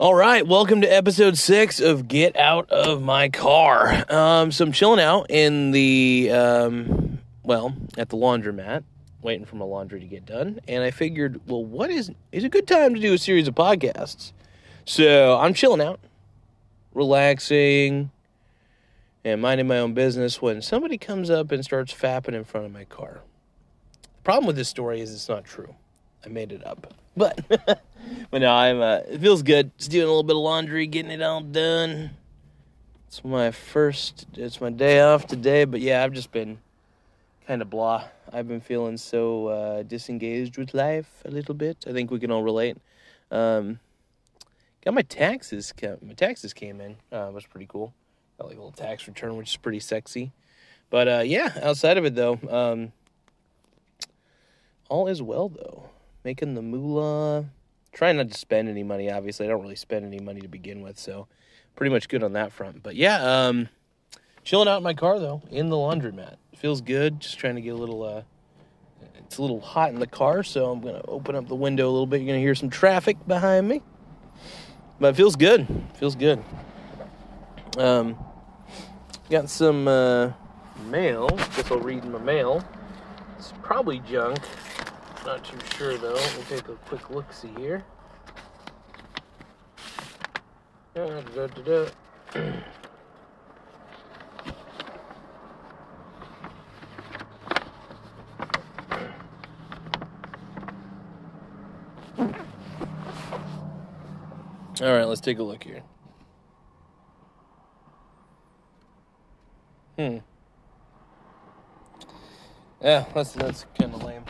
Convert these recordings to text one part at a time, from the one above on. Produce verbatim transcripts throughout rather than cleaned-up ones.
All right, welcome to episode six of Get Out of My Car. Um, so I'm chilling out in the, um, well, at the laundromat, waiting for my laundry to get done. And I figured, well, what is, is a good time to do a series of podcasts? So I'm chilling out, relaxing, and minding my own business when somebody comes up and starts fapping in front of my car. The problem with this story is it's not true. I made it up. But, but no, I'm, uh, it feels good. Just doing a little bit of laundry, getting it all done. It's my first, it's my day off today, but yeah, I've just been kind of blah. I've been feeling so uh, disengaged with life a little bit. I think we can all relate. Um, got my taxes, my taxes came in, uh, it was pretty cool. Got like a little tax return, which is pretty sexy. But uh, yeah, outside of it though, um, all is well though. Making the moolah, trying not to spend any money, obviously. I don't really spend any money to begin with, so pretty much good on that front. But yeah, um, chilling out in my car, though, in the laundromat. Feels good, just trying to get a little, uh, it's a little hot in the car, so I'm going to open up the window a little bit. You're going to hear some traffic behind me. But it feels good, feels good. Um, got some uh, mail, guess I'll read my mail. It's probably junk. Not too sure, though. We'll take a quick look-see here. Da, da, da, da. All right, let's take a look here. Hmm. Yeah, that's, that's kind of lame.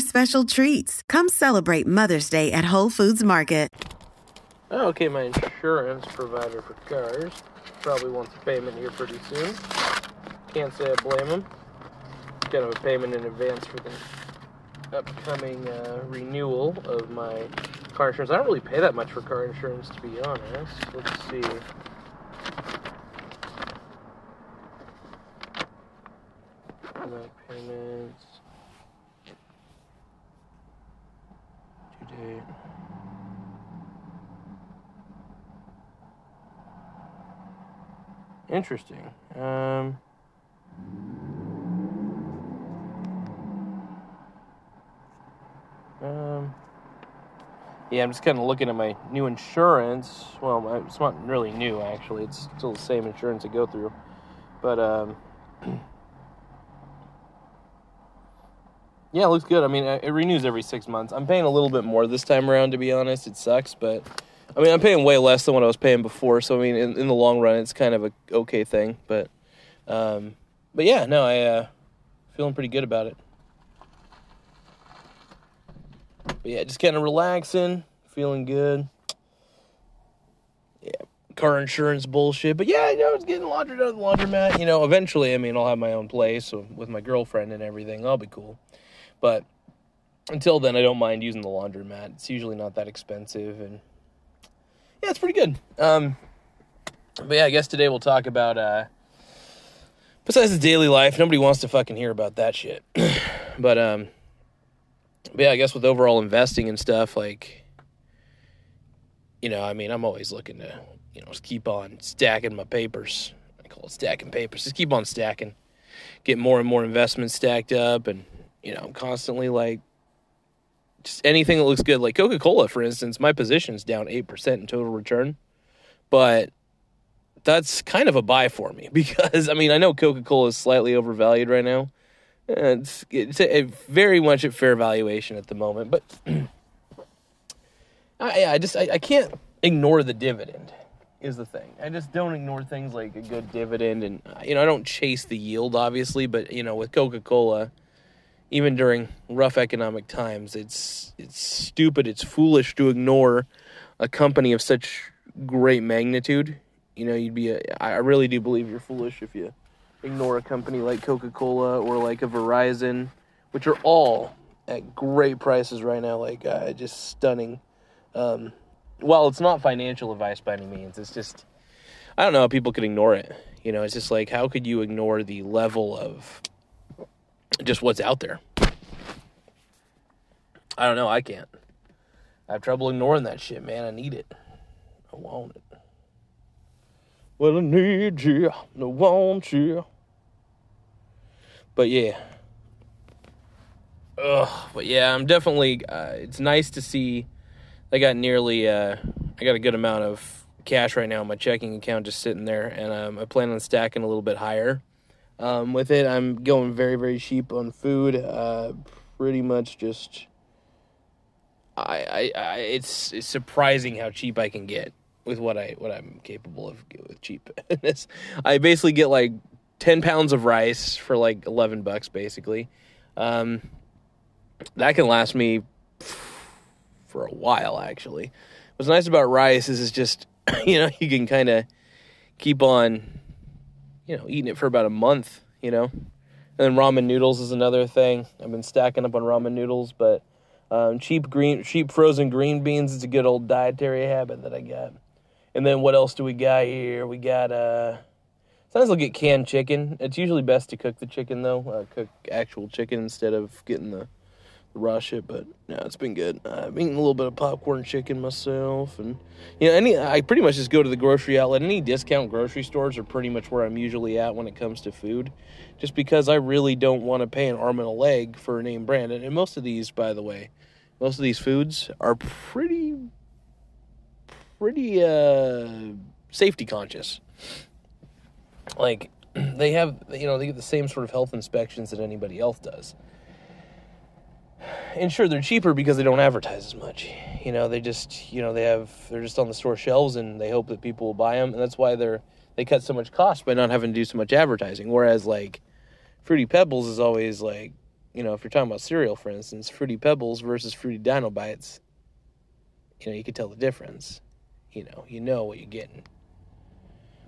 special treats. Come celebrate Mother's Day at Whole Foods Market. Oh, okay, my insurance provider for cars probably wants a payment here pretty soon. Can't say I blame him. Kind of a payment in advance for the upcoming uh, renewal of my car insurance. I don't really pay that much for car insurance, to be honest. Let's see. My payments. Date. Interesting. Um, um, yeah, I'm just kind of looking at my new insurance. Well, it's not really new, actually. It's still the same insurance I go through. But, um, yeah, it looks good. I mean, it renews every six months. I'm paying a little bit more this time around, to be honest. It sucks, but I mean, I'm paying way less than what I was paying before. So I mean, in, in the long run, it's kind of a okay thing. But, um, but yeah, no, I uh, feeling pretty good about it. But yeah, just kind of relaxing, feeling good. Yeah, car insurance bullshit. But yeah, you know, it's getting laundered out of the laundromat. You know, eventually, I mean, I'll have my own place with my girlfriend and everything. I'll be cool. But until then, I don't mind using the laundromat. It's usually not that expensive, and yeah, it's pretty good. Um, but yeah, I guess today we'll talk about, uh, besides the daily life, nobody wants to fucking hear about that shit. but, um, but yeah, I guess with overall investing and stuff, like, you know, I mean, I'm always looking to, you know, just keep on stacking my papers. I call it stacking papers. Just keep on stacking, get more and more investments stacked up, and you know, I'm constantly, like, just anything that looks good. Like Coca-Cola, for instance, my position's down eight percent in total return. But that's kind of a buy for me because, I mean, I know Coca-Cola is slightly overvalued right now. It's, it's a, a very much at fair valuation at the moment. But I, I just, I, I can't ignore the dividend is the thing. I just don't ignore things like a good dividend. And, you know, I don't chase the yield, obviously. But, you know, with Coca-Cola, even during rough economic times, it's it's stupid, it's foolish to ignore a company of such great magnitude. You know, you'd be a, I really do believe you're foolish if you ignore a company like Coca-Cola or like a Verizon, which are all at great prices right now, like uh, just stunning. Um, well, it's not financial advice by any means. It's just, I don't know how people could ignore it. You know, it's just like, how could you ignore the level of just what's out there? I don't know. I can't. I have trouble ignoring that shit, man. I need it. I want it. Well, I need you. I want you. But yeah. Ugh. But yeah, I'm definitely, uh, it's nice to see. I got nearly, uh, I got a good amount of cash right now in my checking account just sitting there, and um, I plan on stacking a little bit higher. Um, with it, I'm going very, very cheap on food. Uh, pretty much just, I, I, I it's, it's surprising how cheap I can get with what I, what I'm capable of with cheap. I basically get like ten pounds of rice for like eleven bucks, basically. Um, that can last me for a while, actually. What's nice about rice is it's just, you know, you can kind of keep on, you know, eating it for about a month, you know. And then ramen noodles is another thing. I've been stacking up on ramen noodles, but um, cheap green, cheap frozen green beans is a good old dietary habit that I got. And then what else do we got here? We got, uh, sometimes I'll get canned chicken. It's usually best to cook the chicken, though. Uh, cook actual chicken instead of getting the raw shit, but no, it's been good. Uh, I've eaten a little bit of popcorn chicken myself, and you know, any I pretty much just go to the grocery outlet. Any discount grocery stores are pretty much where I'm usually at when it comes to food, just because I really don't want to pay an arm and a leg for a name brand. And, and most of these, by the way, most of these foods are pretty, pretty uh, safety conscious. Like they have, you know, they get the same sort of health inspections that anybody else does. And sure, they're cheaper because they don't advertise as much. You know, they just, you know, they have, they're just on the store shelves, and they hope that people will buy them. And that's why they're, they cut so much cost by not having to do so much advertising. Whereas, like, Fruity Pebbles is always, like, you know, if you're talking about cereal, for instance, Fruity Pebbles versus Fruity Dino Bites, you know, you can tell the difference. You know, you know what you're getting.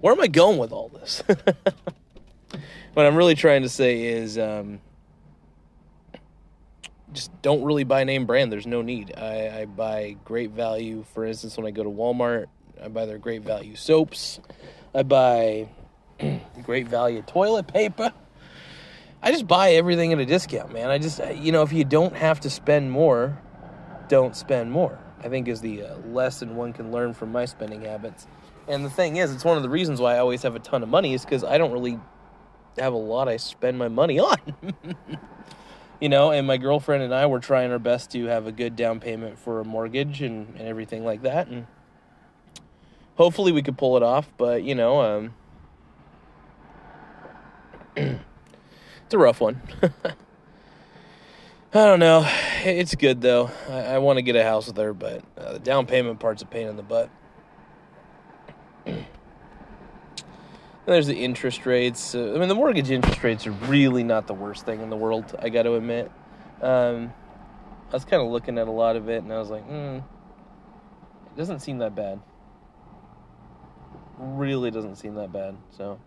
Where am I going with all this? What I'm really trying to say is, um... just don't really buy name brand. There's no need. I, I buy great value. For instance, when I go to Walmart, I buy their great value soaps. I buy great value toilet paper. I just buy everything at a discount, man. I just, you know, if you don't have to spend more, don't spend more, I think is the uh, lesson one can learn from my spending habits. And the thing is, it's one of the reasons why I always have a ton of money is because I don't really have a lot I spend my money on. You know, and my girlfriend and I were trying our best to have a good down payment for a mortgage and, and everything like that. And hopefully we could pull it off, but, you know, um, it's a rough one. I don't know. It's good, though. I, I want to get a house with her, but uh, the down payment part's a pain in the butt. There's the interest rates. Uh, I mean, the mortgage interest rates are really not the worst thing in the world, I got to admit. Um, I was kind of looking at a lot of it, and I was like, hmm, it doesn't seem that bad. Really doesn't seem that bad. So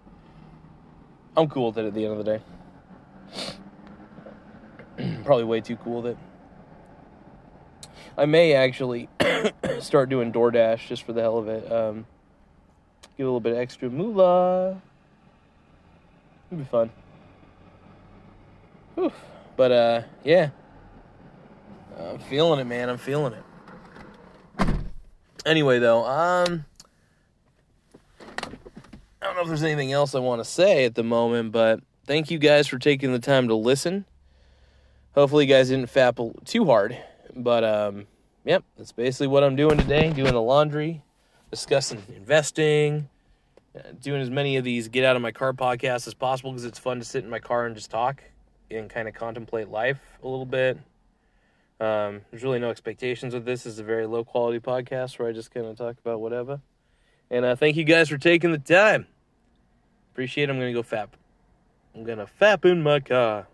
I'm cool with it at the end of the day. Probably way too cool with it. I may actually start doing DoorDash just for the hell of it. Um, Get a little bit of extra moolah. It'll be fun. Whew. But, uh, yeah. I'm feeling it, man. I'm feeling it. Anyway, though, um... I don't know if there's anything else I want to say at the moment, but thank you guys for taking the time to listen. Hopefully you guys didn't fap too hard. But, um, yep. That's basically what I'm doing today. Doing the laundry. Discussing investing, doing as many of these get out of my car podcasts as possible because it's fun to sit in my car and just talk and kind of contemplate life a little bit. Um, there's really no expectations with this. This is a very low quality podcast where I just kind of talk about whatever. And uh, thank you guys for taking the time. Appreciate it. I'm going to go fap. I'm going to fap in my car.